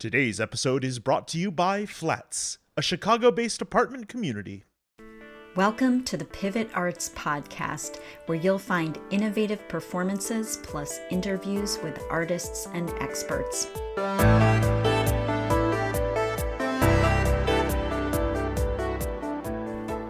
Today's episode is brought to you by Flats, a Chicago-based apartment community. Welcome to the Pivot Arts Podcast, where you'll find innovative performances plus interviews with artists and experts.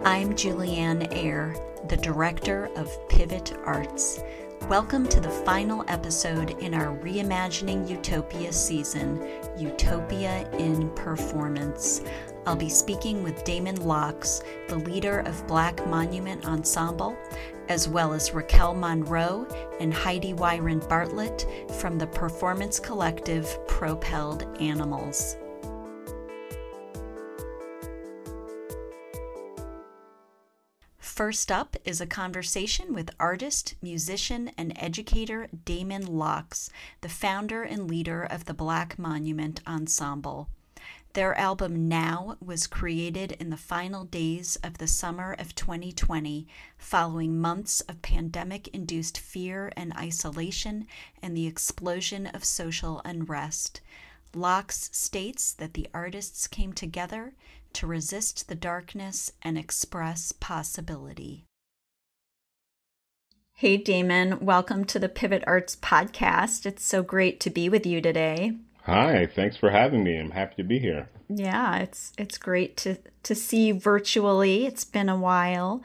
I'm Julianne Ayer, the director of Pivot Arts. Welcome to the final episode in our Reimagining Utopia season, Utopia in Performance. I'll be speaking with Damon Locks, the leader of Black Monument Ensemble, as well as Raquel Monroe and Heidi Wyron Bartlett from the performance collective Propelled Animals. First up is a conversation with artist, musician, and educator Damon Locks, the founder and leader of the Black Monument Ensemble. Their album Now was created in the final days of the summer of 2020, following months of pandemic-induced fear and isolation and the explosion of social unrest. Locks states that the artists came together to resist the darkness and express possibility. Hey, Damon, welcome to the Pivot Arts Podcast. It's so great to be with you today. Hi, thanks for having me. I'm happy to be here. Yeah, it's great to see you virtually. It's been a while.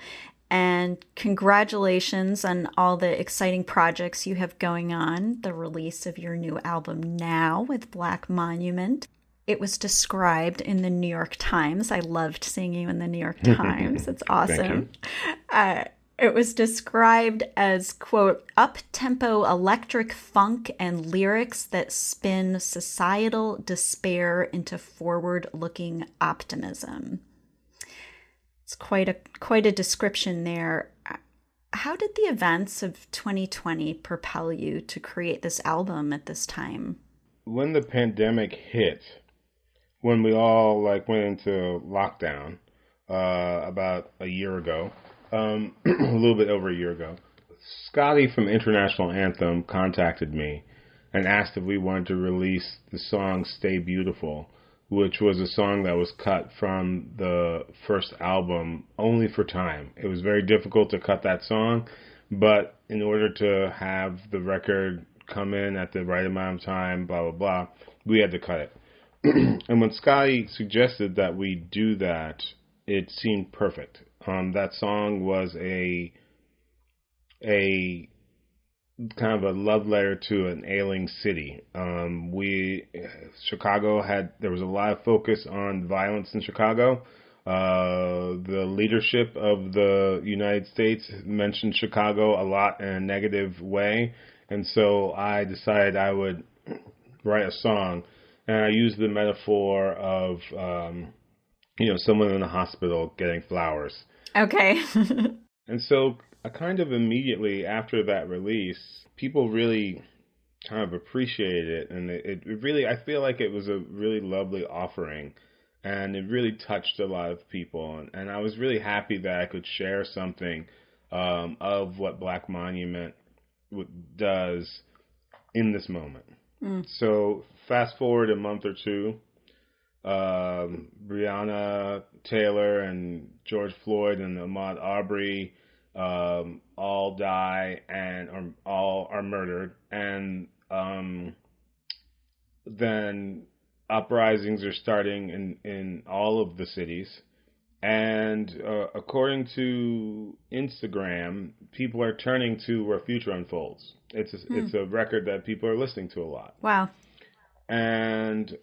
And congratulations on all the exciting projects you have going on, the release of your new album Now with Black Monument. It was described in the New York Times. I loved seeing you in the New York Times. It's awesome. It was described as, quote, up-tempo electric funk and lyrics that spin societal despair into forward-looking optimism. It's quite a description there. How did the events of 2020 propel you to create this album at this time? When the pandemic hit, when we all went into lockdown about a year ago, a little bit over a year ago, Scotty from International Anthem contacted me and asked if we wanted to release the song Stay Beautiful, which was a song that was cut from the first album only for time. It was very difficult to cut that song, but in order to have the record come in at the right amount of time, blah, blah, blah, we had to cut it. And when Scotty suggested that we do that, it seemed perfect. That song was a kind of a love letter to an ailing city. There was a lot of focus on violence in Chicago. The leadership of the United States mentioned Chicago a lot in a negative way. And so I decided I would write a song, and I used the metaphor of, someone in a hospital getting flowers. Okay. And so I kind of immediately after that release, people really kind of appreciated it. And it really, I feel like it was a really lovely offering, and it really touched a lot of people. And I was really happy that I could share something of what Black Monument does in this moment. So fast forward a month or two, Breonna Taylor and George Floyd and Ahmaud Arbery all die and all are murdered, and then uprisings are starting in all of the cities. And according to Instagram, people are turning to Where Future Unfolds. It's a record that people are listening to a lot. Wow. And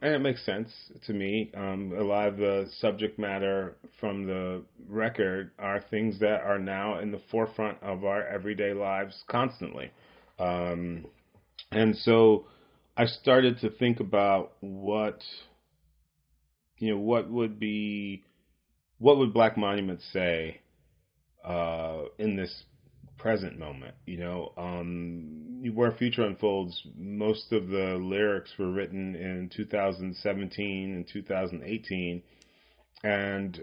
it makes sense to me. A lot of the subject matter from the record are things that are now in the forefront of our everyday lives constantly. And so I started to think about what would Black Monument say in this present moment? Where Future Unfolds, most of the lyrics were written in 2017 and 2018. And,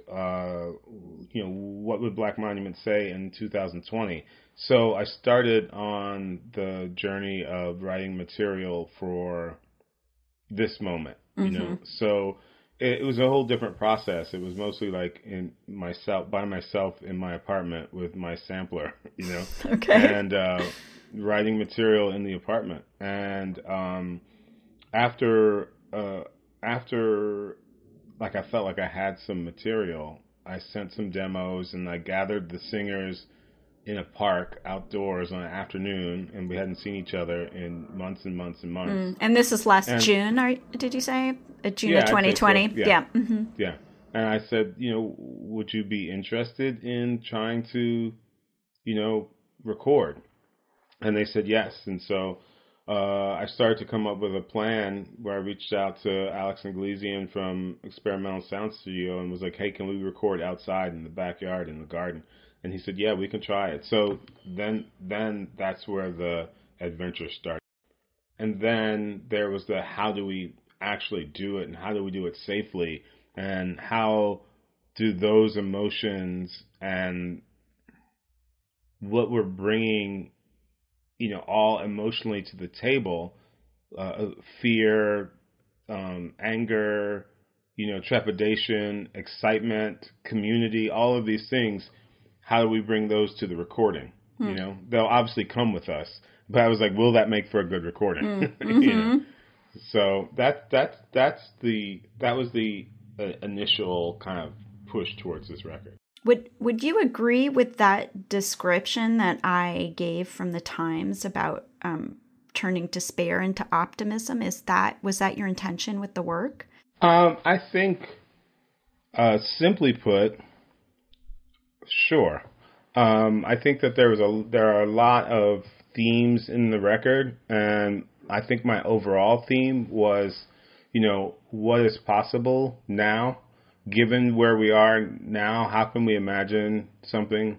what would Black Monument say in 2020? So I started on the journey of writing material for this moment, you mm-hmm. know? So it was a whole different process. It was mostly like by myself in my apartment with my sampler, you know, okay. and writing material in the apartment. And after like I felt like I had some material, I sent some demos and I gathered the singers in a park outdoors on an afternoon, and we hadn't seen each other in months and months and months. Mm. And this is June, did you say? June of 2020? So. Yeah. Yeah. Mm-hmm. Yeah. And I said, you know, would you be interested in trying to, you know, record? And they said yes. And so I started to come up with a plan where I reached out to Alex Inglisian from Experimental Sound Studio and was like, hey, can we record outside in the backyard, in the garden? And he said, yeah, we can try it. So then that's where the adventure started. And then there was the how do we actually do it and how do we do it safely and how do those emotions and what we're bringing, you know, all emotionally to the table, fear, anger, you know, trepidation, excitement, community, all of these things. How do we bring those to the recording? Hmm. You know, they'll obviously come with us, but I was like, will that make for a good recording? Mm-hmm. You know? So that was the initial kind of push towards this record. Would you agree with that description that I gave from the Times about turning despair into optimism? Was that your intention with the work? I think, simply put, sure. I think that there are a lot of themes in the record, and I think my overall theme was, you know, what is possible now. Given where we are now, how can we imagine something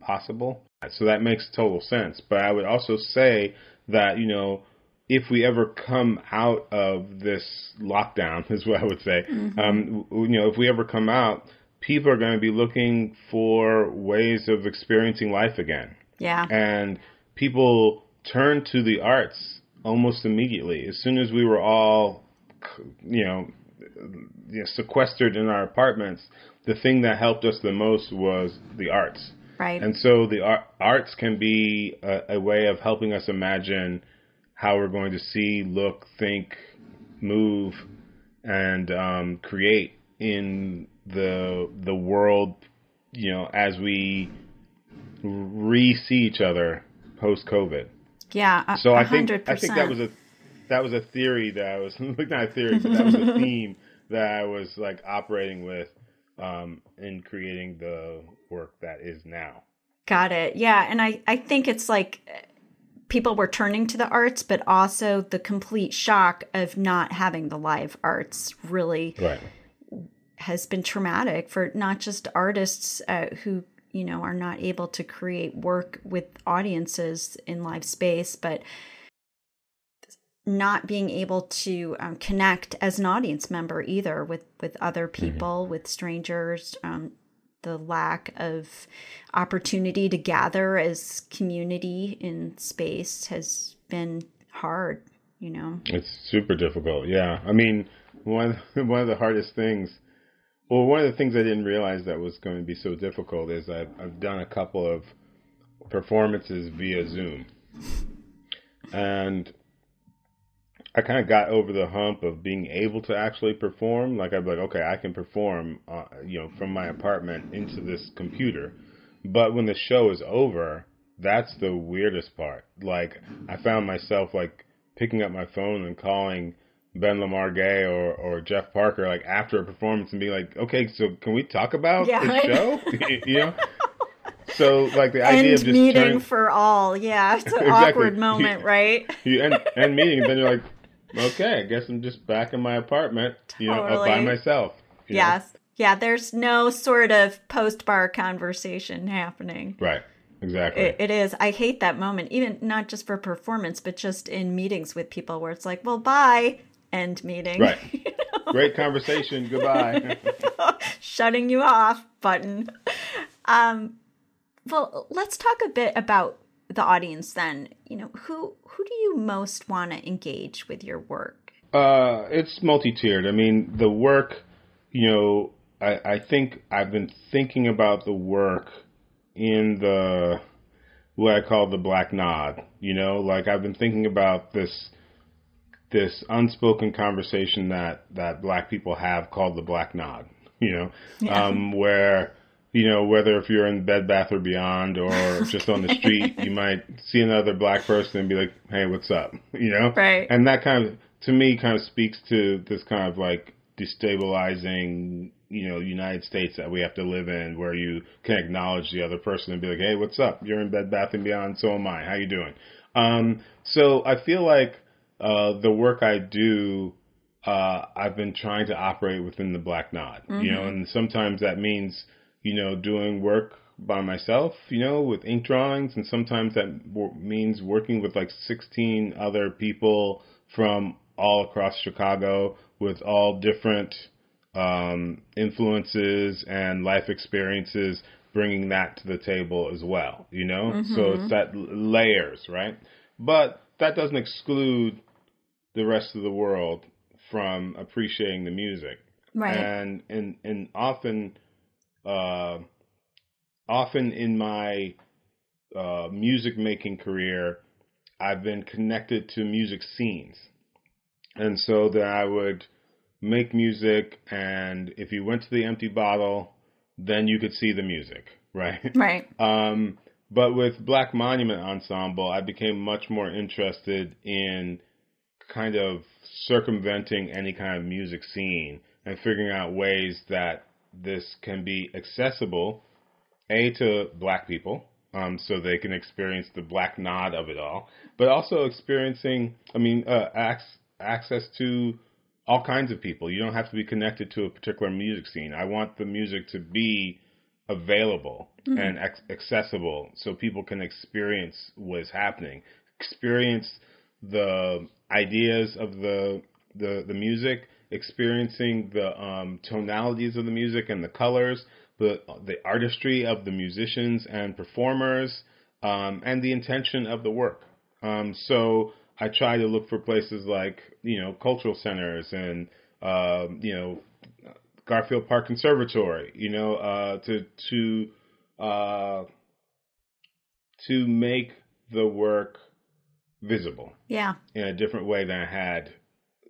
possible? So that makes total sense. But I would also say that, you know, if we ever come out of this lockdown, is what I would say, mm-hmm. You know, if we ever come out, people are going to be looking for ways of experiencing life again. Yeah. And people turn to the arts almost immediately. As soon as we were all, you know, sequestered in our apartments, the thing that helped us the most was the arts. Right. And so the arts can be a way of helping us imagine how we're going to see, look, think, move, and create in the world, you know, as we re-see each other post-COVID. Yeah, 100%. So I think that was a theory that I was, not a theory, but that was a theme that I was like operating with in creating the work that is now. Got it. Yeah. And I think it's like people were turning to the arts, but also the complete shock of not having the live arts really right. has been traumatic for not just artists who, you know, are not able to create work with audiences in live space, but not being able to connect as an audience member either with other people, mm-hmm. with strangers, the lack of opportunity to gather as community in space has been hard, you know. It's super difficult, yeah. I mean, one of the hardest things, well, one of the things I didn't realize that was going to be so difficult is I've done a couple of performances via Zoom. And I kind of got over the hump of being able to actually perform. Like, I'd be like, okay, I can perform, you know, from my apartment into this computer. But when the show is over, that's the weirdest part. Like, I found myself, like, picking up my phone and calling Ben Lamargay or Jeff Parker, like, after a performance and being like, okay, so can we talk about the show? You know? So, like, the idea of just meeting for all. Yeah, it's an awkward moment, right? You end meeting, and then you're like, okay, I guess I'm just back in my apartment, you know, by myself. Yes. Know? Yeah, there's no sort of post-bar conversation happening. Right, exactly. It is. I hate that moment, even not just for performance, but just in meetings with people where it's like, well, bye, end meeting. Right. You know? Great conversation, goodbye. Shutting you off button. Well, let's talk a bit about the audience then. You know, who do you most want to engage with your work? It's multi-tiered. I mean, the work, you know, I think I've been thinking about the work in the, what I call the black nod, you know, like I've been thinking about this unspoken conversation that black people have called the black nod, you know, yeah. Where, you know, whether if you're in Bed Bath or Beyond or just on the street, you might see another black person and be like, hey, what's up? You know? Right. And that kind of, to me, kind of speaks to this kind of like destabilizing, you know, United States that we have to live in, where you can acknowledge the other person and be like, hey, what's up? You're in Bed Bath and Beyond. So am I. How you doing? So I feel like, the work I do, I've been trying to operate within the black nod, mm-hmm. you know, and sometimes that means, you know, doing work by myself, you know, with ink drawings. And sometimes that means working with like 16 other people from all across Chicago with all different influences and life experiences, bringing that to the table as well, you know? Mm-hmm. So it's that layers, right? But that doesn't exclude the rest of the world from appreciating the music. Right. And often in my music making career, I've been connected to music scenes. And so that I would make music, and if you went to the empty bottle, then you could see the music, right? Right. But with Black Monument Ensemble, I became much more interested in kind of circumventing any kind of music scene and figuring out ways that this can be accessible, A, to black people, so they can experience the black nod of it all, but also experiencing, access to all kinds of people. You don't have to be connected to a particular music scene. I want the music to be available mm-hmm. and accessible, so people can experience what's happening, experience the ideas of the music, experiencing the tonalities of the music and the colors, the artistry of the musicians and performers, and the intention of the work. So I try to look for places like, you know, cultural centers and you know, Garfield Park Conservatory, you know, to make the work visible. Yeah. In a different way than I had,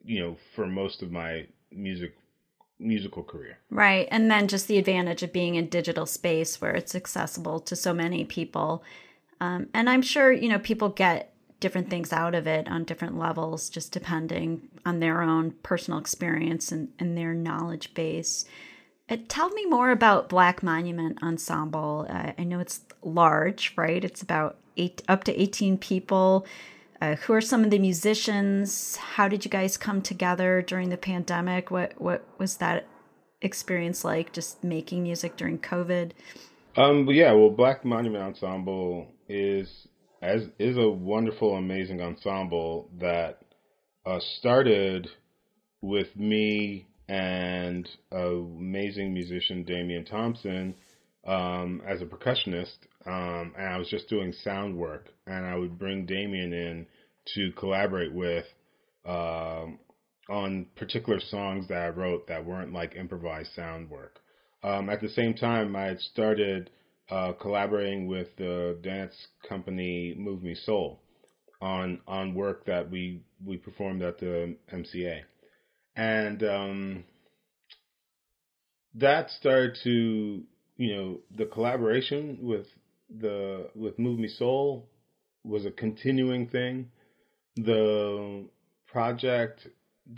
you know, for most of my musical career. Right. And then just the advantage of being in digital space where it's accessible to so many people. And I'm sure, you know, people get different things out of it on different levels, just depending on their own personal experience and their knowledge base. Tell me more about Black Monument Ensemble. I know it's large, right? It's about up to 18 people. Who are some of the musicians? How did you guys come together during the pandemic? What was that experience like, just making music during COVID? Black Monument Ensemble is a wonderful, amazing ensemble that started with me and amazing musician Damian Thompson as a percussionist, and I was just doing sound work, and I would bring Damian in to collaborate with on particular songs that I wrote that weren't like improvised sound work. At the same time, I had started collaborating with the dance company Move Me Soul on work that we performed at the MCA. And that started to, you know, the collaboration with Move Me Soul was a continuing thing. The project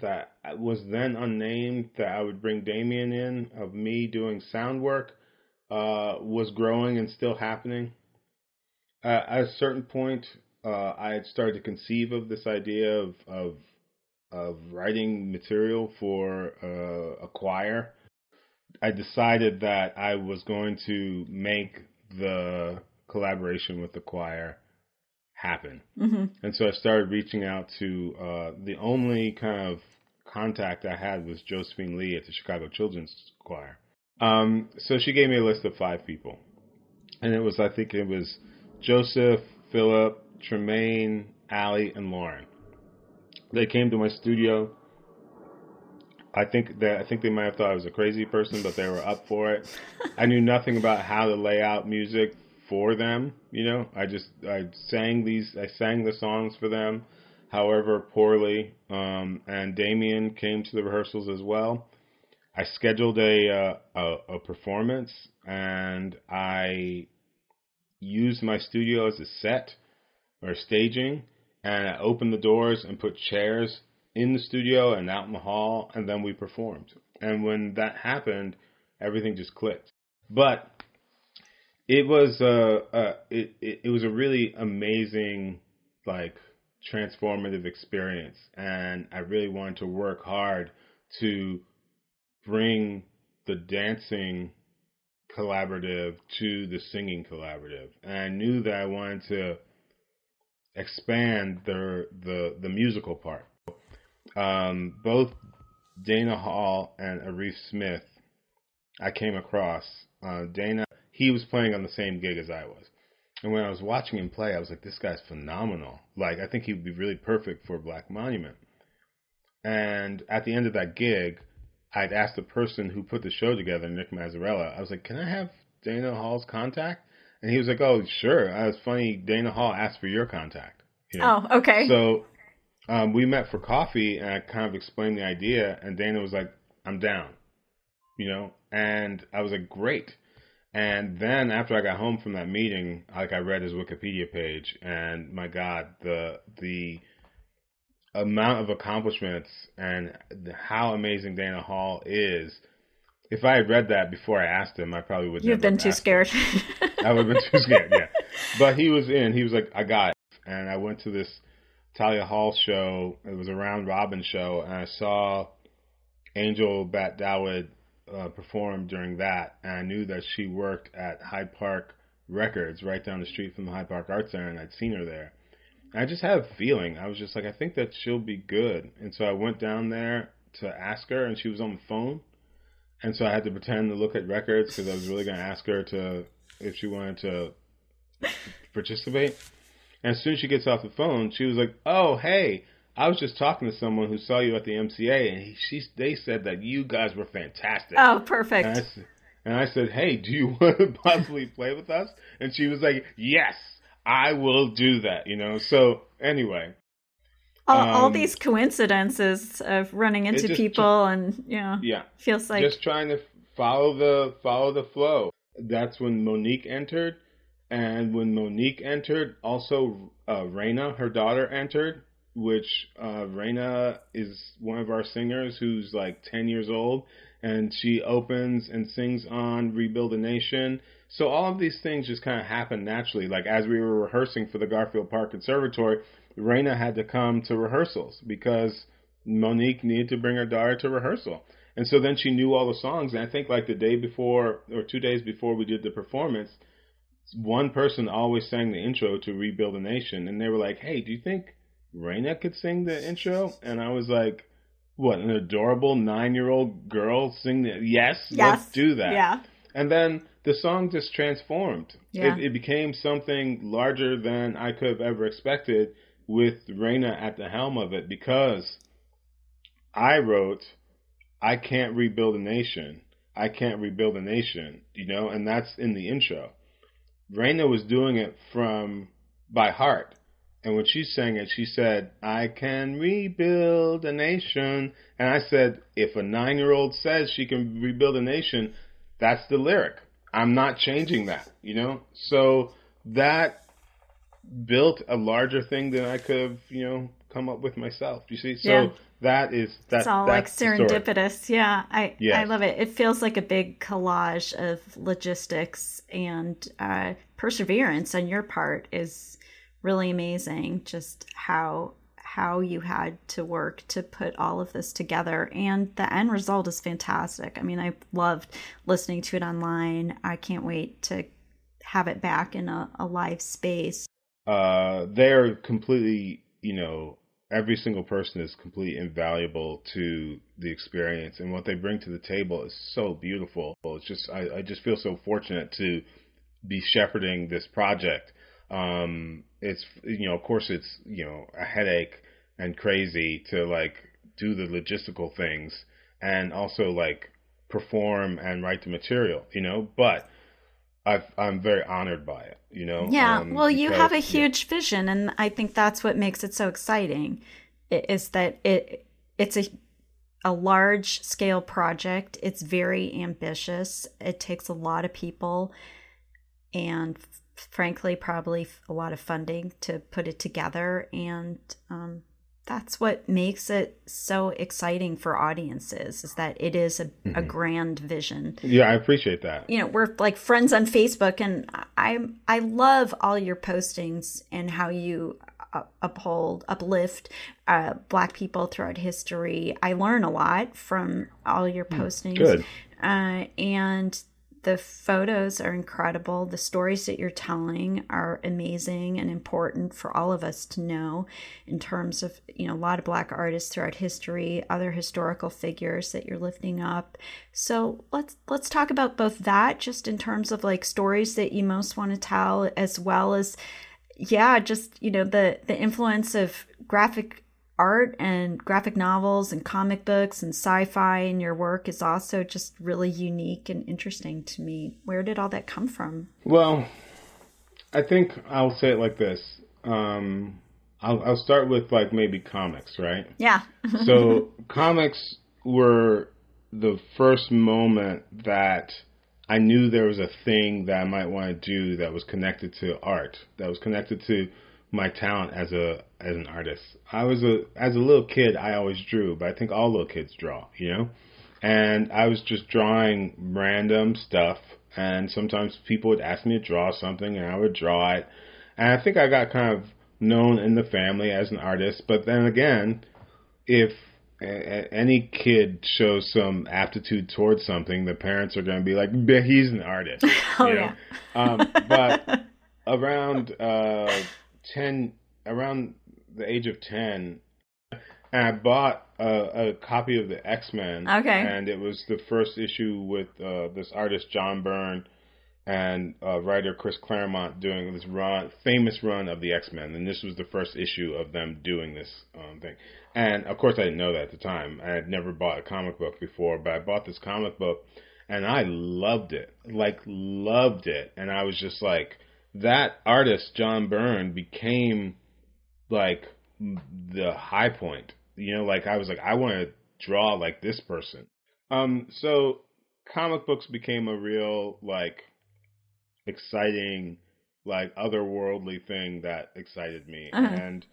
that was then unnamed that I would bring Damian in, of me doing sound work, was growing and still happening. At a certain point, I had started to conceive of this idea of writing material for a choir. I decided that I was going to make the collaboration with the choir happen. Mm-hmm. And so I started reaching out to the only kind of contact I had was Josephine Lee at the Chicago Children's Choir. So she gave me a list of 5 people, and it was Joseph, Philip, Tremaine, Allie, and Lauren. They came to my studio I think they might have thought I was a crazy person, but they were up for it. I knew nothing about how to lay out music for them, you know. I sang the songs for them, however poorly. And Damian came to the rehearsals as well. I scheduled a performance, and I used my studio as a set or staging, and I opened the doors and put chairs in the studio and out in the hall, and then we performed. And when that happened, everything just clicked. But it was a really amazing, like, transformative experience, and I really wanted to work hard to bring the dancing collaborative to the singing collaborative. And I knew that I wanted to expand the musical part. Both Dana Hall and Arif Smith, I came across. Dana, he was playing on the same gig as I was. And when I was watching him play, I was like, this guy's phenomenal. Like, I think he would be really perfect for Black Monument. And at the end of that gig, I'd asked the person who put the show together, Nick Mazzarella, I was like, can I have Dana Hall's contact? And he was like, oh, sure. It was funny, Dana Hall asked for your contact. You know? Oh, okay. So we met for coffee, and I kind of explained the idea, and Dana was like, I'm down, you know? And I was like, great. And then after I got home from that meeting, like, I read his Wikipedia page, and my God, the amount of accomplishments and how amazing Dana Hall is. If I had read that before I asked him, I probably would. You've been too scared. I would have been too scared, yeah. But he was like, I got it. And I went to this Talia Hall show. It was a round robin show, and I saw Angel Bat Dawid performed during that, and I knew that she worked at Hyde Park Records right down the street from the Hyde Park Arts Center, and I'd seen her there. And I just had a feeling. I was just like, I think that she'll be good. And so I went down there to ask her, and she was on the phone, and so I had to pretend to look at records because I was really going to ask her if she wanted to participate. And as soon as she gets off the phone, she was like, oh, hey, I was just talking to someone who saw you at the MCA, and they said that you guys were fantastic. Oh, perfect. And I said, hey, do you want to possibly play with us? And she was like, yes, I will do that, you know. So anyway. All these coincidences of running into people and, you know, yeah, feels like. Just trying to follow the flow. That's when Monique entered. And when Monique entered, also Raina, her daughter, entered, which Raina is one of our singers who's like 10 years old, and she opens and sings on Rebuild the Nation. So all of these things just kind of happened naturally. Like, as we were rehearsing for the Garfield Park Conservatory, Raina had to come to rehearsals because Monique needed to bring her daughter to rehearsal. And so then she knew all the songs. And I think like the day before or 2 days before we did the performance, one person always sang the intro to Rebuild the Nation, and they were like, hey, do you think Raina could sing the intro? And I was like, what, an adorable 9-year-old girl sing the... Yes, let's do that. Yeah. And then the song just transformed. Yeah. It became something larger than I could have ever expected with Raina at the helm of it, because I wrote, I can't rebuild a nation. I can't rebuild a nation, you know, and that's in the intro. Raina was doing it by heart. And when she sang it, she said, I can rebuild a nation. And I said, if a 9-year-old says she can rebuild a nation, that's the lyric. I'm not changing that, you know? So that built a larger thing than I could have, you know, come up with myself. You see? So yeah. It's all like serendipitous. Yeah. I love it. It feels like a big collage of logistics, and perseverance on your part is really amazing, just how you had to work to put all of this together, and the end result is fantastic. I mean, I loved listening to it online. I can't wait to have it back in a live space. They're completely, you know, every single person is completely invaluable to the experience, and what they bring to the table is so beautiful. It's just, I just feel so fortunate to be shepherding this project. It's, you know, of course it's, you know, a headache and crazy to like do the logistical things and also like perform and write the material, you know, but I'm very honored by it, you know? Yeah. Well, you have a huge vision, and I think that's what makes it so exciting, is that it's a large scale project. It's very ambitious. It takes a lot of people and frankly, probably a lot of funding to put it together. And, that's what makes it so exciting for audiences, is that it is a grand vision. Yeah, I appreciate that. You know, we're like friends on Facebook, and I love all your postings and how you uplift Black people throughout history. I learn a lot from all your postings. Good. And the photos are incredible. The stories that you're telling are amazing and important for all of us to know, in terms of, you know, a lot of Black artists throughout history, other historical figures that you're lifting up. So let's talk about both that, just in terms of like stories that you most want to tell, as well as, yeah, just, you know, the influence of graphic art and graphic novels and comic books and sci-fi in your work is also just really unique and interesting to me. Where did all that come from? Well, I think I'll say it like this. I'll start with like maybe comics, right? Yeah. So comics were the first moment that I knew there was a thing that I might want to do that was connected to art, that was connected to my talent as an artist. As a little kid, I always drew, but I think all little kids draw, you know? And I was just drawing random stuff, and sometimes people would ask me to draw something, and I would draw it. And I think I got kind of known in the family as an artist, but then again, if any kid shows some aptitude towards something, the parents are going to be like, he's an artist. Oh, you know? Yeah. But around... around the age of 10, and I bought a copy of the X-Men. Okay. And it was the first issue with this artist John Byrne and writer Chris Claremont doing this famous run of the X-Men, and this was the first issue of them doing this thing. And of course I didn't know that at the time. I had never bought a comic book before, but I bought this comic book and I loved it, and I was just like, that artist, John Byrne, became like the high point, you know, like I was like, I want to draw like this person. So comic books became a real, like, exciting, like otherworldly thing that excited me. Uh-huh. And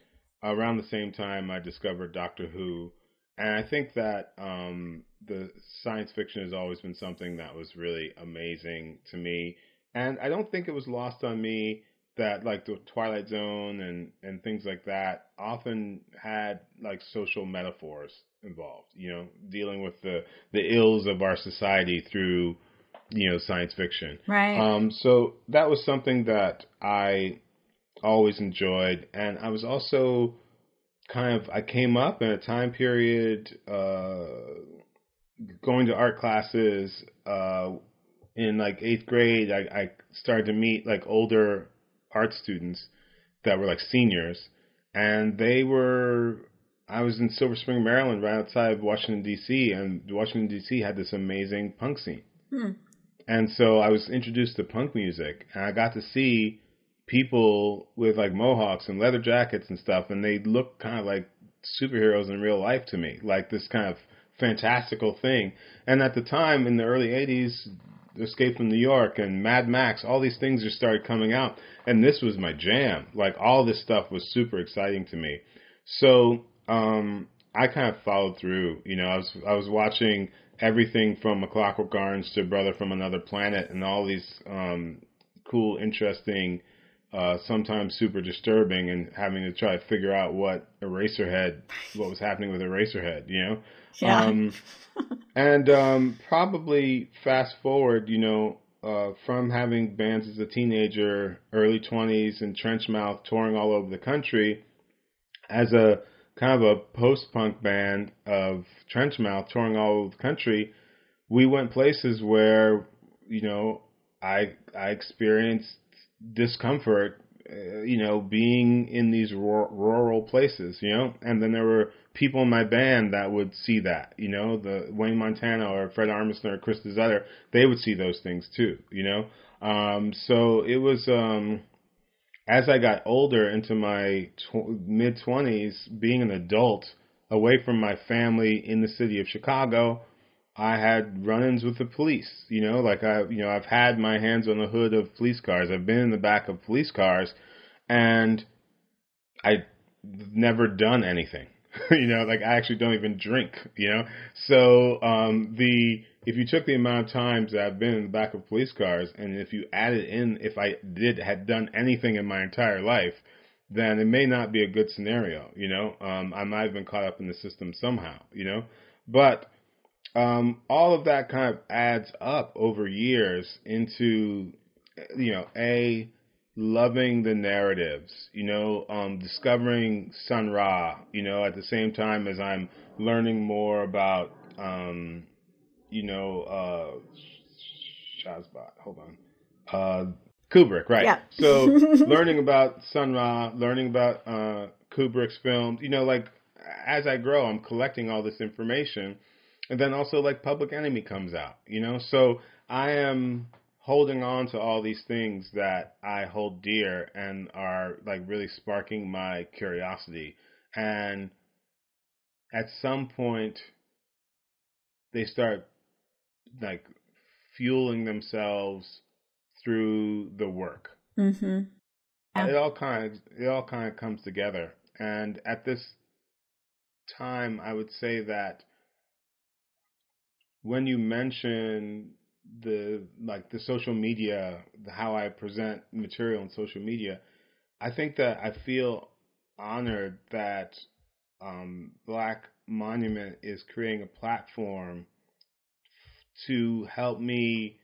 around the same time I discovered Doctor Who. And I think that the science fiction has always been something that was really amazing to me. And I don't think it was lost on me that, like, the Twilight Zone and things like that often had, like, social metaphors involved, you know, dealing with the ills of our society through, you know, science fiction. Right. So that was something that I always enjoyed. And I was also I came up in a time period going to art classes, in like 8th grade, I started to meet like older art students that were like seniors, and I was in Silver Spring, Maryland, right outside of Washington, D.C., and Washington, D.C. had this amazing punk scene. Hmm. And so I was introduced to punk music, and I got to see people with like mohawks and leather jackets and stuff, and they looked kind of like superheroes in real life to me, like this kind of fantastical thing. And at the time, in the early 80s, Escape from New York and Mad Max, all these things just started coming out, and this was my jam. Like, all this stuff was super exciting to me. So I kind of followed through. You know, I was watching everything from A Clockwork Orange to Brother from Another Planet, and all these cool, interesting, sometimes super disturbing, and having to try to figure out what was happening with Eraserhead, you know? Yeah. And probably fast forward, you know, from having bands as a teenager, early 20s, and Trenchmouth touring all over the country, as a kind of a post-punk band of Trenchmouth touring all over the country, we went places where, you know, I experienced discomfort, you know, being in these rural places, you know, and then there were people in my band that would see that, you know, the Wayne Montana or Fred Armisen or Chris DeZutter, they would see those things too, you know. So it was, as I got older into my mid-20s, being an adult away from my family in the city of Chicago, I had run-ins with the police, you know, like I've had my hands on the hood of police cars. I've been in the back of police cars, and I've never done anything, you know, like I actually don't even drink, you know. So if you took the amount of times that I've been in the back of police cars, and if you added in if I had done anything in my entire life, then it may not be a good scenario, you know. I might have been caught up in the system somehow, you know, but all of that kind of adds up over years into, you know, loving the narratives, you know, discovering Sun Ra, you know, at the same time as I'm learning more about, Kubrick, right? Yeah. So learning about Sun Ra, learning about Kubrick's films, you know, like as I grow, I'm collecting all this information. And then also, like, Public Enemy comes out, you know? So I am holding on to all these things that I hold dear and are, like, really sparking my curiosity. And at some point, they start, like, fueling themselves through the work. Mm-hmm. Yeah. It all kind of comes together. And at this time, I would say that when you mention the social media, how I present material on social media, I think that I feel honored that Black Monument is creating a platform to help me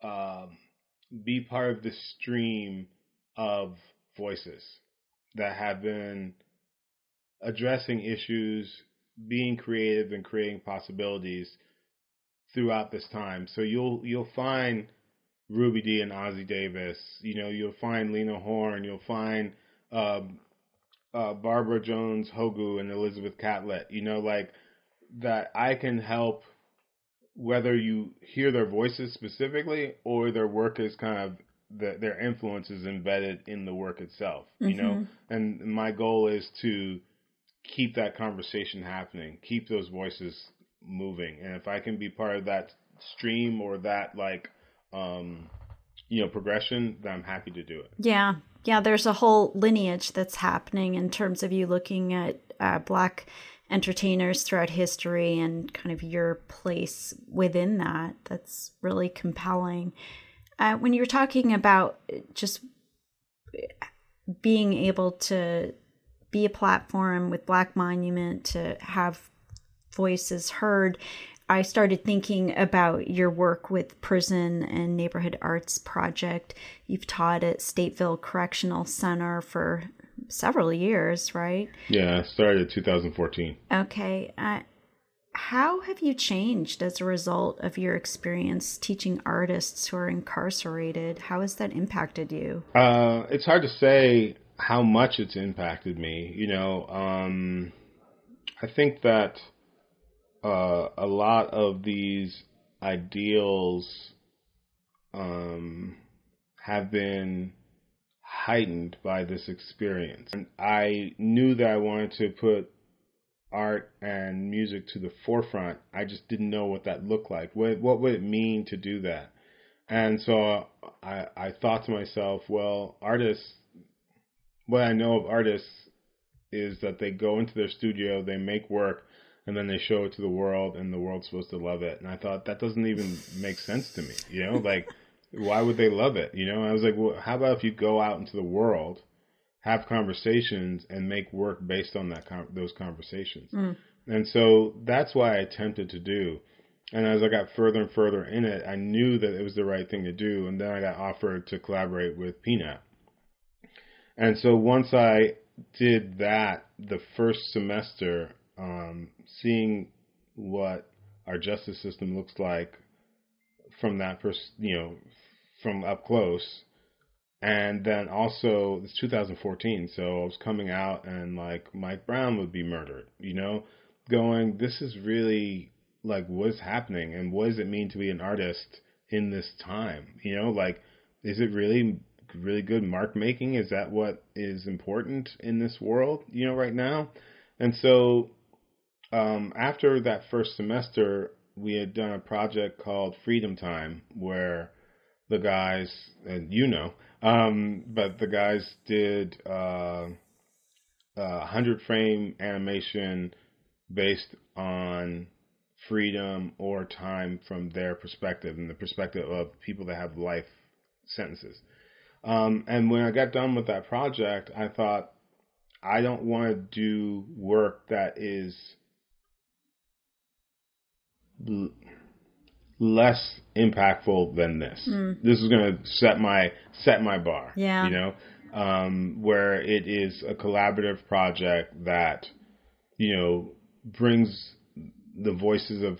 be part of the stream of voices that have been addressing issues, being creative and creating possibilities throughout this time. So you'll find Ruby Dee and Ozzie Davis, you know, you'll find Lena Horne, you'll find Barbara Jones Hogu and Elizabeth Catlett, you know, like that I can help, whether you hear their voices specifically or their work is kind of their influence is embedded in the work itself, mm-hmm. you know, and my goal is to keep that conversation happening, keep those voices moving. And if I can be part of that stream or that progression, then I'm happy to do it. Yeah. Yeah. There's a whole lineage that's happening in terms of you looking at Black entertainers throughout history and kind of your place within that. That's really compelling. When you were talking about just being able to be a platform with Black Monument to have voices heard, I started thinking about your work with Prison and Neighborhood Arts Project. You've taught at Stateville Correctional Center for several years, right? Yeah, I started in 2014. Okay. How have you changed as a result of your experience teaching artists who are incarcerated? How has that impacted you? It's hard to say how much it's impacted me, you know. I think that a lot of these ideals have been heightened by this experience. And I knew that I wanted to put art and music to the forefront. I just didn't know what that looked like. What would it mean to do that? And so I thought to myself, well, what I know of artists is that they go into their studio, they make work, and then they show it to the world, and the world's supposed to love it. And I thought, that doesn't even make sense to me, you know? Like, why would they love it, you know? And I was like, well, how about if you go out into the world, have conversations, and make work based on that those conversations? Mm. And so that's what I attempted to do. And as I got further and further in it, I knew that it was the right thing to do, and then I got offered to collaborate with Peanut. And so once I did that, the first semester, seeing what our justice system looks like from that, from up close, And then also, it's 2014, so I was coming out and, like, Mike Brown would be murdered, you know? Going, this is really, like, what's happening? And what does it mean to be an artist in this time? You know, like, is it really, really good mark making? Is that what is important in this world, you know, right now? And so, after that first semester, we had done a project called Freedom Time, where the guys, and you know, but the guys did 100 frame animation based on freedom or time from their perspective and the perspective of people that have life sentences. And when I got done with that project, I thought, I don't want to do work that is less impactful than this. This is going to set my bar, you know, where it is a collaborative project that, you know, brings the voices of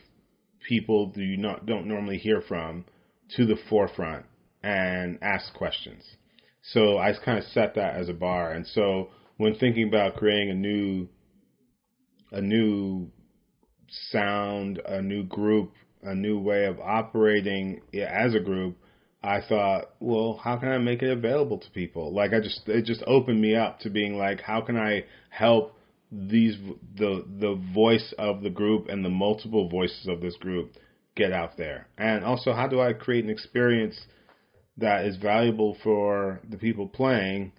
people that you don't normally hear from to the forefront and asks questions. So I kind of set that as a bar. And so when thinking about creating a new sound, a new group, a new way of operating as a group, I thought, well, how can I make it available to people? Like, it just opened me up to being like, how can I help the voice of the group and the multiple voices of this group get out there? And also, how do I create an experience that is valuable for the people playing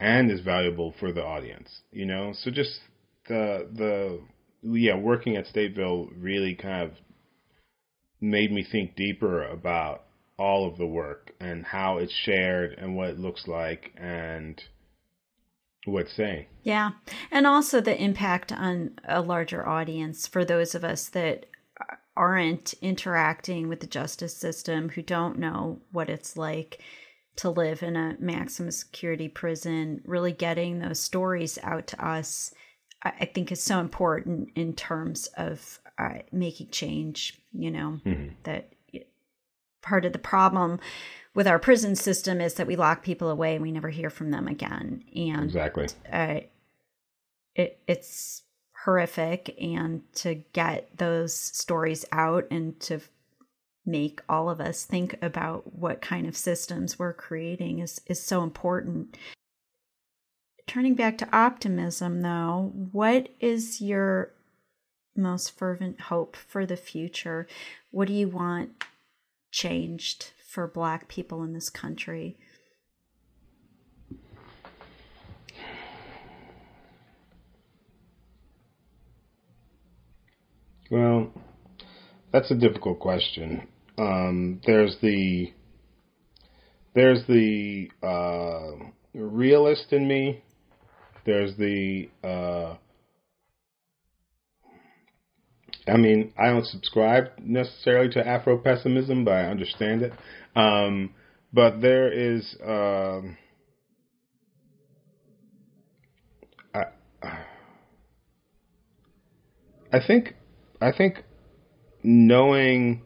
and is valuable for the audience, you know? So just working at Stateville really kind of made me think deeper about all of the work and how it's shared and what it looks like and what it's saying. Yeah. And also the impact on a larger audience for those of us that aren't interacting with the justice system, who don't know what it's like to live in a maximum security prison. Really getting those stories out to us, I think, is so important in terms of making change, you know. That part of the problem with our prison system is that we lock people away and we never hear from them again. And exactly. It's horrific. And to get those stories out and to make all of us think about what kind of systems we're creating is so important. Turning back to optimism, though, what is your most fervent hope for the future? What do you want changed for Black people in this country? Well, that's a difficult question. There's the realist in me. There's the I don't subscribe necessarily to Afro-pessimism, but I understand it. But there is, I think knowing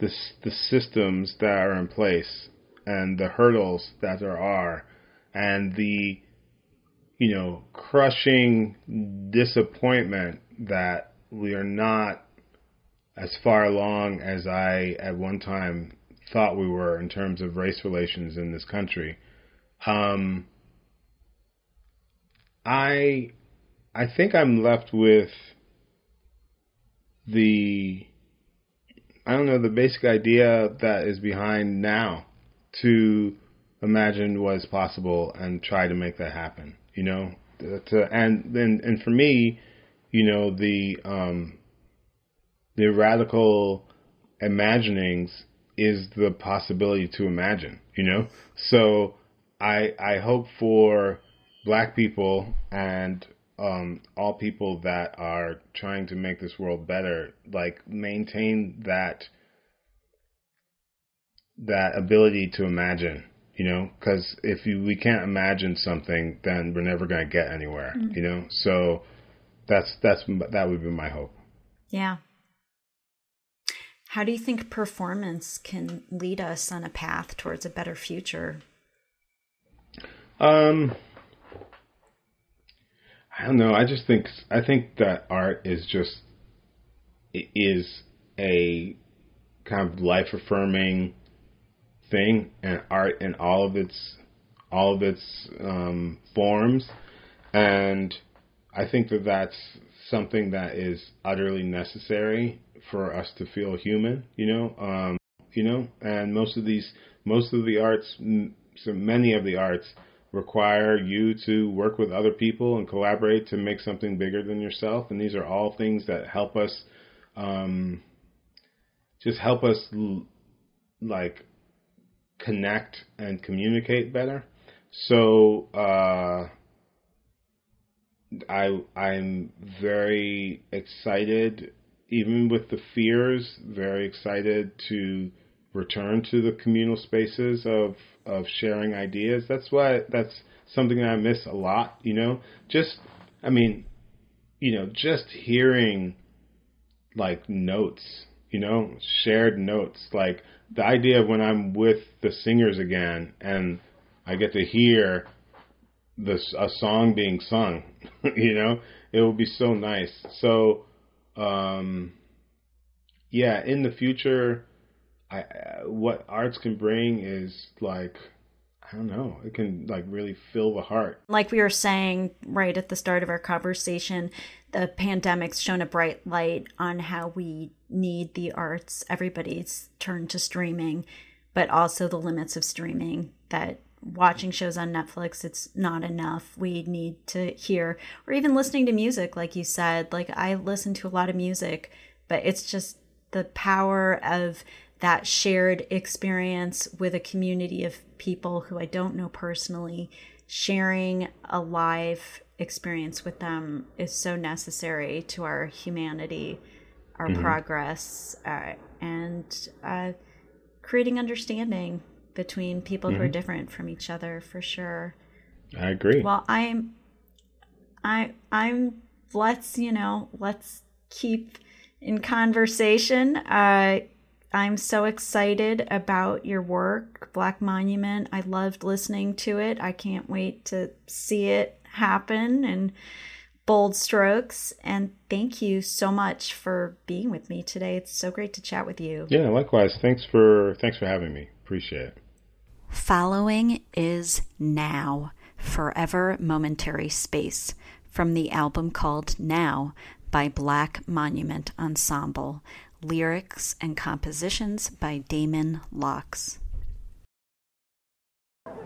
the systems that are in place and the hurdles that there are and the, you know, crushing disappointment that we are not as far along as I at one time thought we were in terms of race relations in this country. I think I'm left with the basic idea that is behind now to imagine what is possible and try to make that happen, you know? And for me, you know, the radical imaginings is the possibility to imagine, you know? So I hope for Black people and all people that are trying to make this world better, like, maintain that ability to imagine, you know? Because if we can't imagine something, then we're never going to get anywhere, you know? So that would be my hope. Yeah. How do you think performance can lead us on a path towards a better future? I don't know. I think that art is just, it is a kind of life affirming thing, and art in all of its forms, and I think that that's something that is utterly necessary for us to feel human. And many of the arts require you to work with other people and collaborate to make something bigger than yourself. And these are all things that help us, like connect and communicate better. So, I'm very excited, even with the fears, very excited to return to the communal spaces of sharing ideas. That's something that I miss a lot, just hearing like notes, shared notes, like the idea of when I'm with the singers again and I get to hear a song being sung, it would be so nice. So, in the future, what arts can bring is like, I don't know, it can like really fill the heart. Like we were saying right at the start of our conversation, the pandemic's shown a bright light on how we need the arts. Everybody's turned to streaming, but also the limits of streaming, that watching shows on Netflix, it's not enough. We need to hear, or even listening to music, like you said. Like I listen to a lot of music, but it's just the power of that shared experience with a community of people who I don't know personally, sharing a live experience with them is so necessary to our humanity, our progress, and creating understanding between people who are different from each other, for sure. I agree. Well, I'm let's keep in conversation. I'm so excited about your work, Black Monument. I loved listening to it. I can't wait to see it happen in bold strokes. And thank you so much for being with me today. It's so great to chat with you. Yeah, likewise. Thanks for having me. Appreciate it. Following is Now, Forever Momentary Space, from the album called Now by Black Monument Ensemble. Lyrics and compositions by Damon Locks.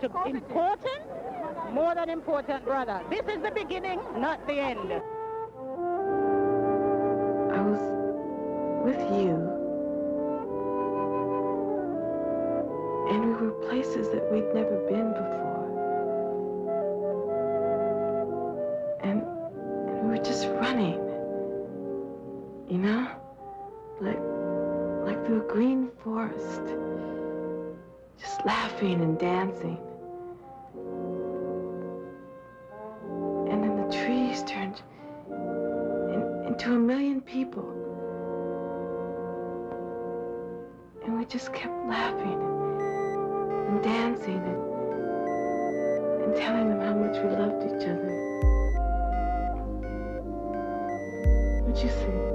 Important? More than important, brother. This is the beginning, not the end. I was with you, and we were places that we'd never been before. And we were just running, Like through a green forest, just laughing and dancing. And then the trees turned into a million people. And we just kept laughing and dancing and telling them how much we loved each other. What'd you say?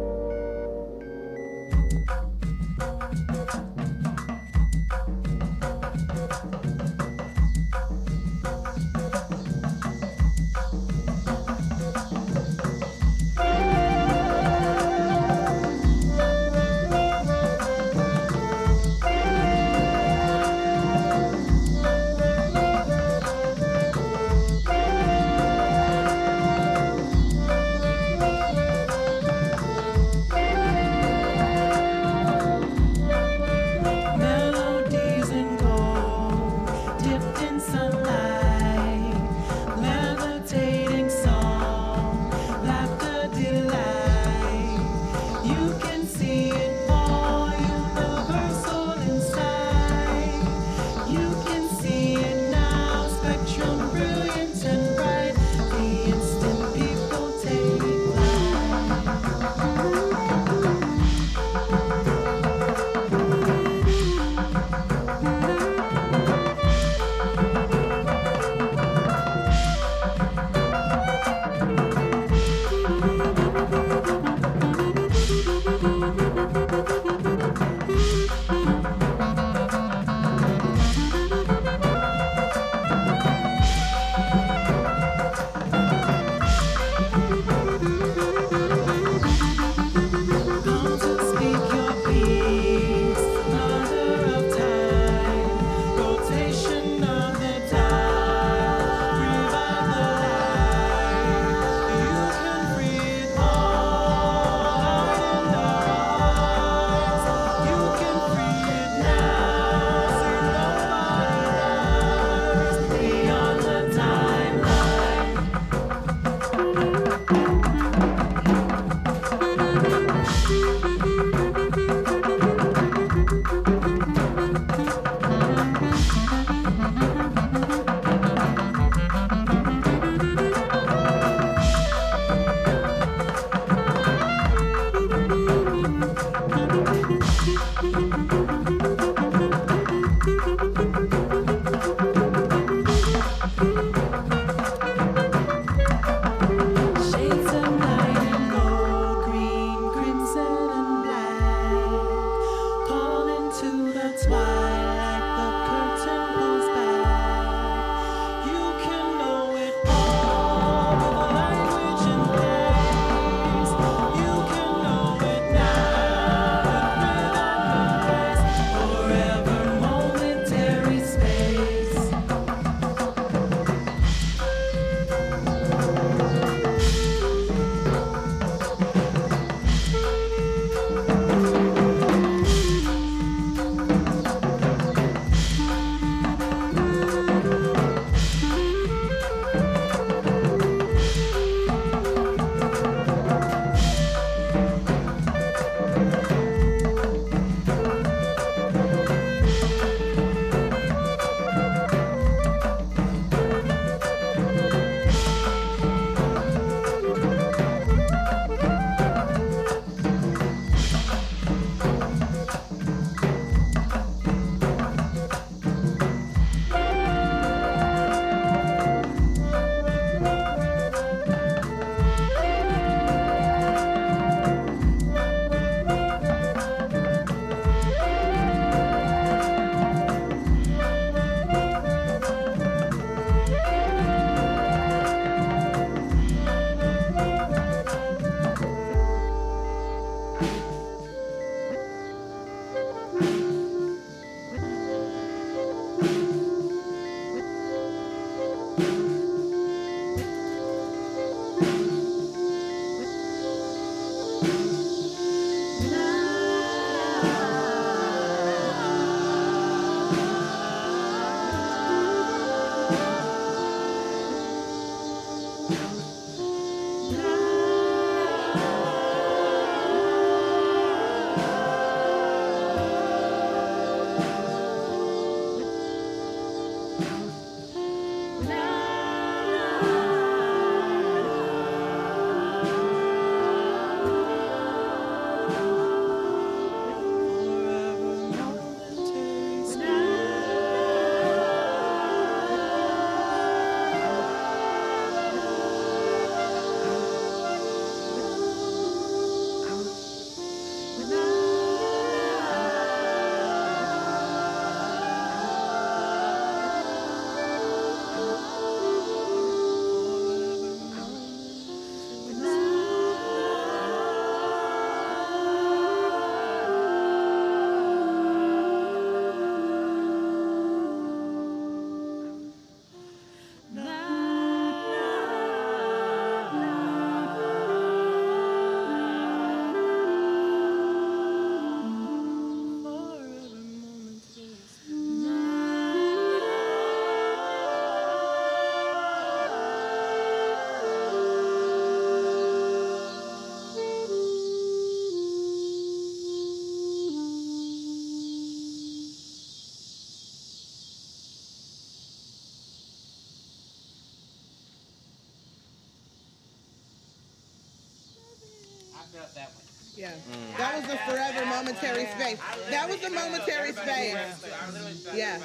felt that one. Yeah. Mm. That was the forever momentary space. That was the momentary space. Yeah.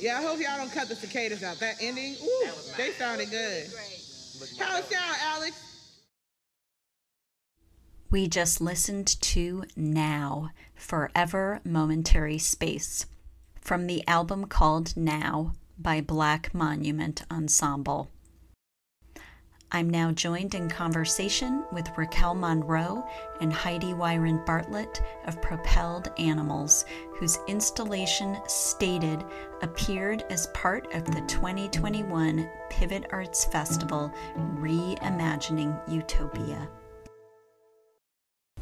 Yeah, I hope y'all don't cut the cicadas out. That ending, ooh, they sounded good. How it sound, Alex? We just listened to Now, Forever Momentary Space, from the album called Now by Black Monument Ensemble. I'm now joined in conversation with Raquel Monroe and Heidi Wyron Bartlett of Propelled Animals, whose installation Stated appeared as part of the 2021 Pivot Arts Festival Reimagining Utopia.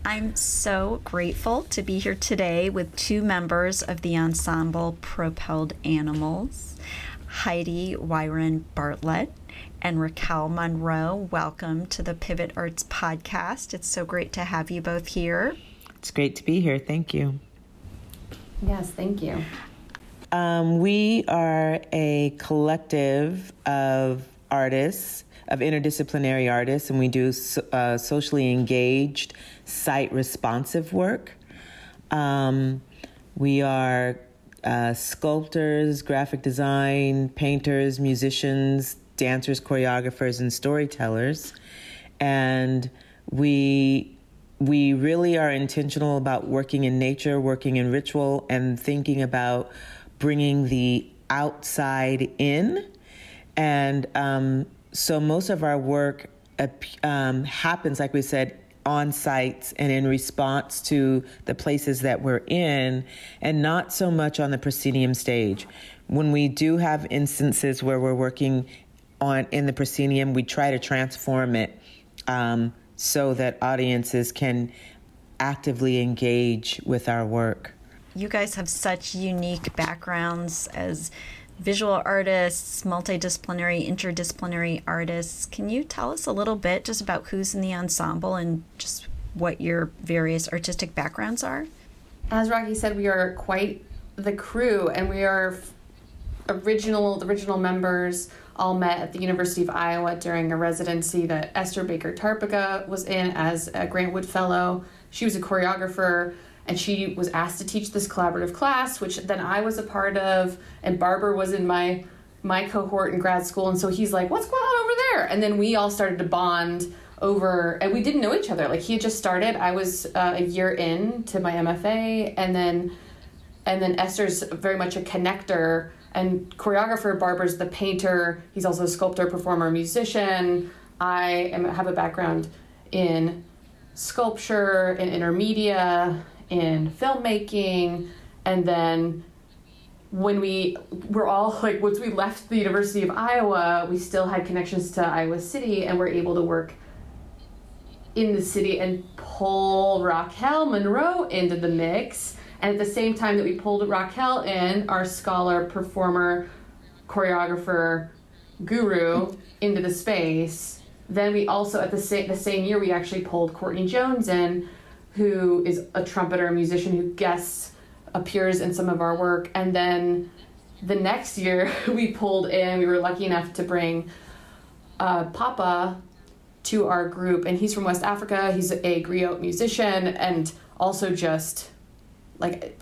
I'm so grateful to be here today with two members of the ensemble Propelled Animals, Heidi Wyron Bartlett and Raquel Monroe. Welcome to the Pivot Arts Podcast. It's so great to have you both here. It's great to be here. Thank you. Yes, thank you. We are a collective of artists, of interdisciplinary artists, and we do socially engaged, site-responsive work. We are sculptors, graphic design, painters, musicians, dancers, choreographers, and storytellers. And we really are intentional about working in nature, working in ritual, and thinking about bringing the outside in. And so most of our work happens, like we said, on sites and in response to the places that we're in, and not so much on the proscenium stage. When we do have instances where we're working in the proscenium, we try to transform it so that audiences can actively engage with our work. You guys have such unique backgrounds as visual artists, multidisciplinary, interdisciplinary artists. Can you tell us a little bit just about who's in the ensemble and just what your various artistic backgrounds are? As Rocky said, we are quite the crew, and we are the original members all met at the University of Iowa during a residency that Esther Baker-Tarpaga was in as a Grant Wood Fellow. She was a choreographer, and she was asked to teach this collaborative class, which then I was a part of, and Barber was in my cohort in grad school, and so he's like, what's going on over there? And then we all started to bond over, and we didn't know each other. Like, he had just started. I was a year in to my MFA, and then Esther's very much a connector and choreographer. Barber's the painter. He's also a sculptor, performer, musician. I have a background in sculpture, in intermedia, in filmmaking, and then when we were all, like, once we left the University of Iowa, we still had connections to Iowa City, and were able to work in the city and pull Raquel Monroe into the mix. And at the same time that we pulled Raquel in, our scholar, performer, choreographer, guru into the space, then we also, at the same year, we actually pulled Courtney Jones in, who is a trumpeter, musician who guests appears in some of our work. And then the next year we were lucky enough to bring Papa to our group, and he's from West Africa. He's a griot musician, and also just like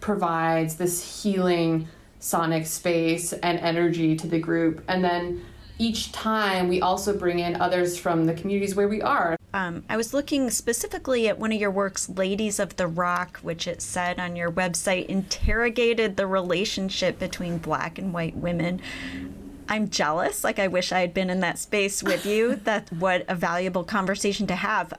provides this healing sonic space and energy to the group. And then each time we also bring in others from the communities where we are. I was looking specifically at one of your works, Ladies of the Rock, which it said on your website interrogated the relationship between Black and white women. I'm jealous. Like, I wish I had been in that space with you. That's what a valuable conversation to have.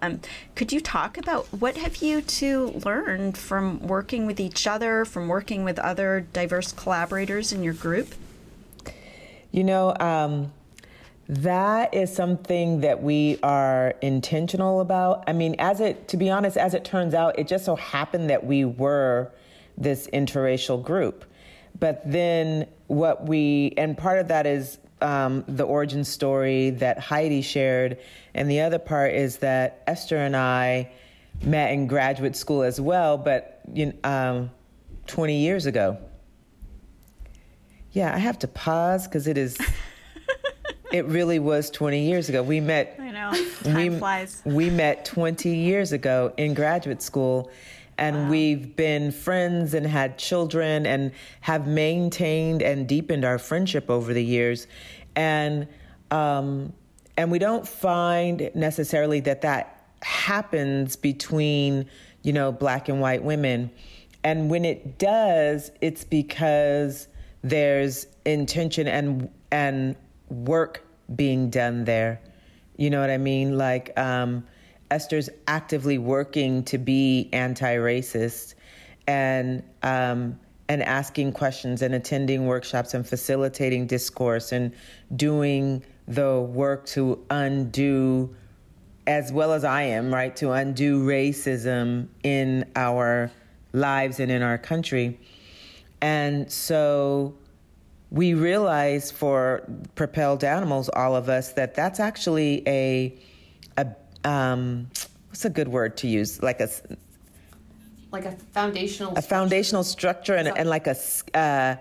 Could you talk about what have you two learned from working with each other, from working with other diverse collaborators in your group? You know, that is something that we are intentional about. I mean, to be honest, as it turns out, it just so happened that we were this interracial group. But then and part of that is the origin story that Heidi shared. And the other part is that Esther and I met in graduate school as well, but 20 years ago. Yeah, I have to pause because it is It really was 20 years ago. We met. I know. Time flies. We met 20 years ago in graduate school, and wow. We've been friends and had children and have maintained and deepened our friendship over the years. And we don't find necessarily that happens between, you know, Black and white women. And when it does, it's because there's intention and work being done there. You know what I mean? Like, Esther's actively working to be anti-racist and asking questions and attending workshops and facilitating discourse and doing the work to undo, as well as I am, right, to undo racism in our lives and in our country. And so we realized for Propelled Animals, all of us, that that's actually a what's a good word to use? Like a foundational structure and like a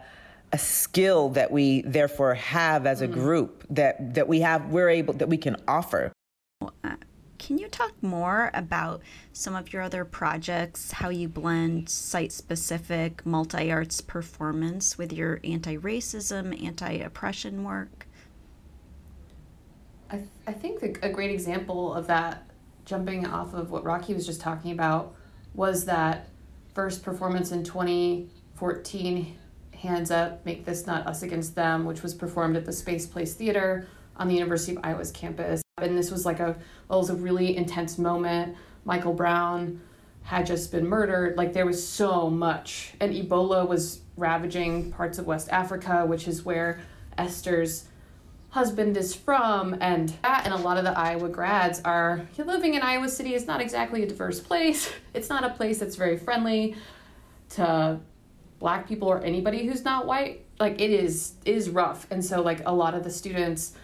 skill that we therefore have as a group that we can offer. Can you talk more about some of your other projects, how you blend site-specific multi-arts performance with your anti-racism, anti-oppression work? I think a great example of that, jumping off of what Rocky was just talking about, was that first performance in 2014, Hands Up, Make This Not Us Against Them, which was performed at the Space Place Theater on the University of Iowa's campus. And this was it was a really intense moment. Michael Brown had just been murdered. Like, there was so much. And Ebola was ravaging parts of West Africa, which is where Esther's husband is from. And a lot of the Iowa grads are living in Iowa City. It's not exactly a diverse place. It's not a place that's very friendly to Black people or anybody who's not white. Like, it is rough. And so, a lot of the students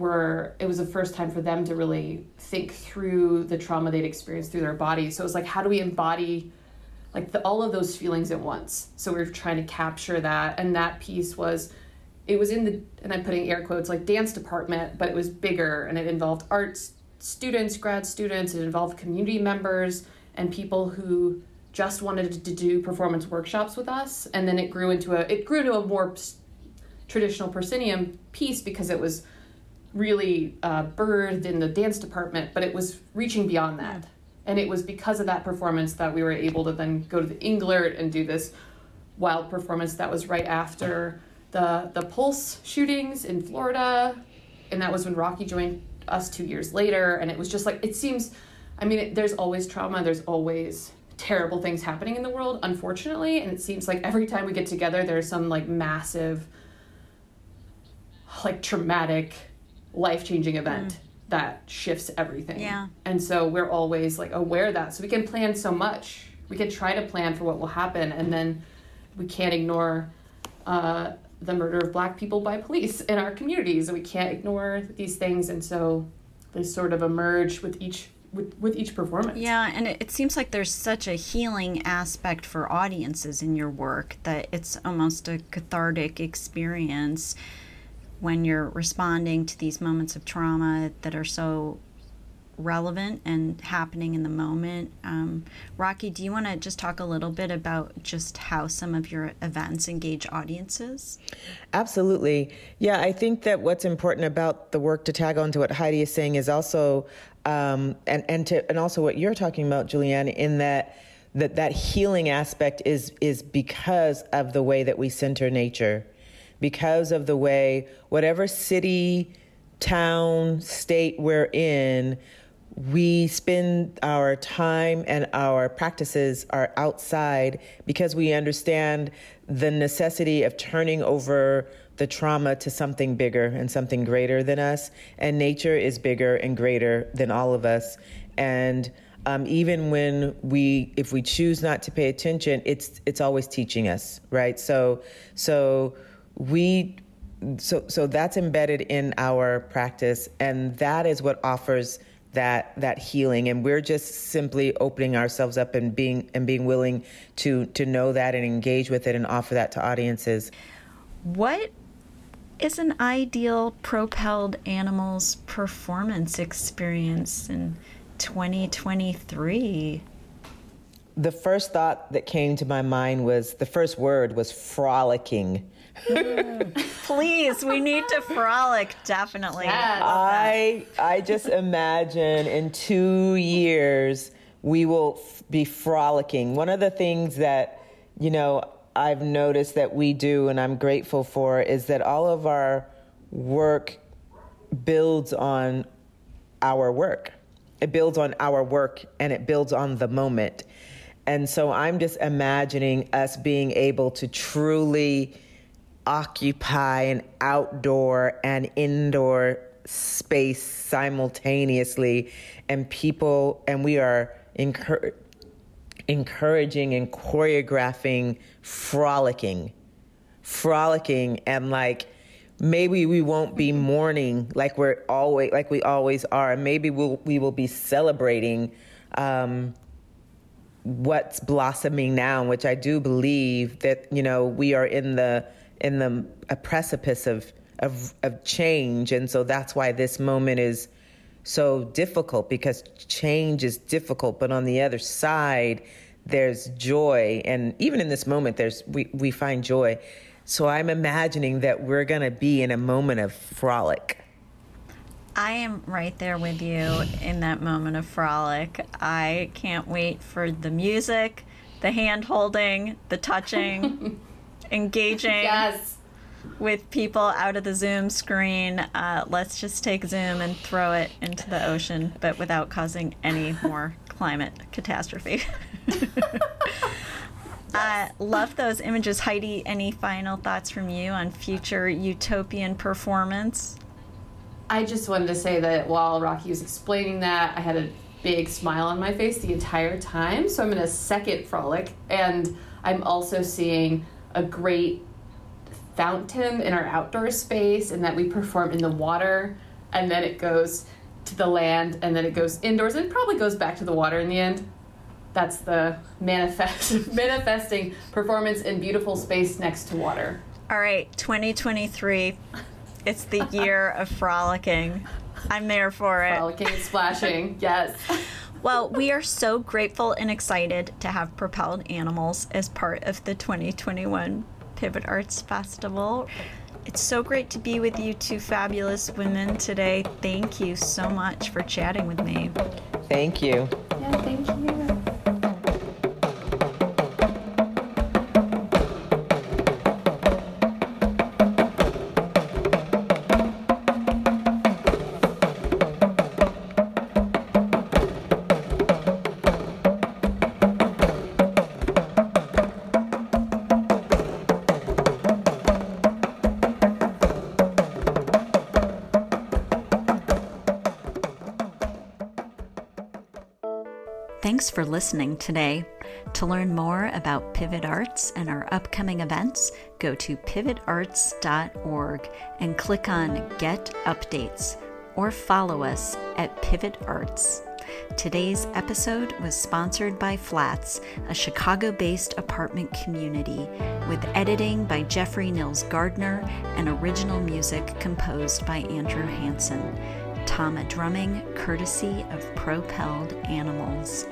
it was the first time for them to really think through the trauma they'd experienced through their bodies. So it was how do we embody all of those feelings at once? So we were trying to capture that. And that piece was in the, and I'm putting air quotes, dance department, but it was bigger and it involved arts students, grad students, it involved community members and people who just wanted to do performance workshops with us. And then it grew into a more traditional proscenium piece because it was really birthed in the dance department, but it was reaching beyond that. And it was because of that performance that we were able to then go to the Englert and do this wild performance that was right after the Pulse shootings in Florida. And that was when Rocky joined us 2 years later. And it was just it seems, there's always trauma. There's always terrible things happening in the world, unfortunately. And it seems every time we get together, there's some massive, traumatic, life-changing event that shifts everything. Yeah. And so we're always aware of that. So we can plan so much. We can try to plan for what will happen, and then we can't ignore the murder of Black people by police in our communities, and we can't ignore these things. And so they sort of emerge with each performance. Yeah, and it seems there's such a healing aspect for audiences in your work that it's almost a cathartic experience when you're responding to these moments of trauma that are so relevant and happening in the moment. Rocky, do you want to just talk a little bit about just how some of your events engage audiences? Absolutely. Yeah, I think that what's important about the work, to tag on to what Heidi is saying, is also, and also what you're talking about, Julianne, in that healing aspect is because of the way that we center nature. Because of the way, whatever city, town, state we're in, we spend our time and our practices are outside because we understand the necessity of turning over the trauma to something bigger and something greater than us. And nature is bigger and greater than all of us. And even when if we choose not to pay attention, it's always teaching us, right? So that's embedded in our practice, and that is what offers that healing. And we're just simply opening ourselves up and being willing to know that and engage with it and offer that to audiences. What is an ideal Propelled Animals performance experience in 2023? The first thought that came to my mind was, the first word was frolicking. Please, we need to frolic, definitely. Yes. I just imagine in 2 years we will be frolicking. One of the things that, you know, I've noticed that we do and I'm grateful for is that all of our work builds on our work. It builds on our work and it builds on the moment. And so I'm just imagining us being able to truly occupy an outdoor and indoor space simultaneously, and we are encouraging and choreographing frolicking, and like maybe we won't be mourning like we always are. Maybe we will be celebrating what's blossoming now, which I do believe that, you know, we are in the precipice of change. And so that's why this moment is so difficult, because change is difficult. But on the other side, there's joy. And even in this moment, we find joy. So I'm imagining that we're going to be in a moment of frolic. I am right there with you in that moment of frolic. I can't wait for the music, the hand holding, the touching, engaging with people out of the Zoom screen. Let's just take Zoom and throw it into the ocean, but without causing any more climate catastrophe. Love those images. Heidi, any final thoughts from you on future utopian performance? I just wanted to say that while Rocky was explaining that, I had a big smile on my face the entire time, so I'm in a second frolic, and I'm also seeing a great fountain in our outdoor space, and that we perform in the water, and then it goes to the land, and then it goes indoors, and it probably goes back to the water in the end. That's the manifesting performance in beautiful space next to water. All right, 2023, it's the year of frolicking. I'm there for it. Frolicking and splashing, yes. Well, we are so grateful and excited to have Propelled Animals as part of the 2021 Pivot Arts Festival. It's so great to be with you two fabulous women today. Thank you so much for chatting with me. Thank you. Yeah, thank you. Thanks for listening today. To learn more about Pivot Arts and our upcoming events, go to pivotarts.org and click on Get Updates, or follow us at Pivot Arts. Today's episode was sponsored by Flats, a Chicago-based apartment community, with editing by Jeffrey Nils Gardner and original music composed by Andrew Hansen. Tama drumming, courtesy of Propelled Animals.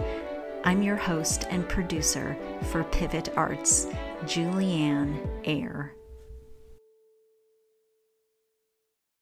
I'm your host and producer for Pivot Arts, Julianne Ayer.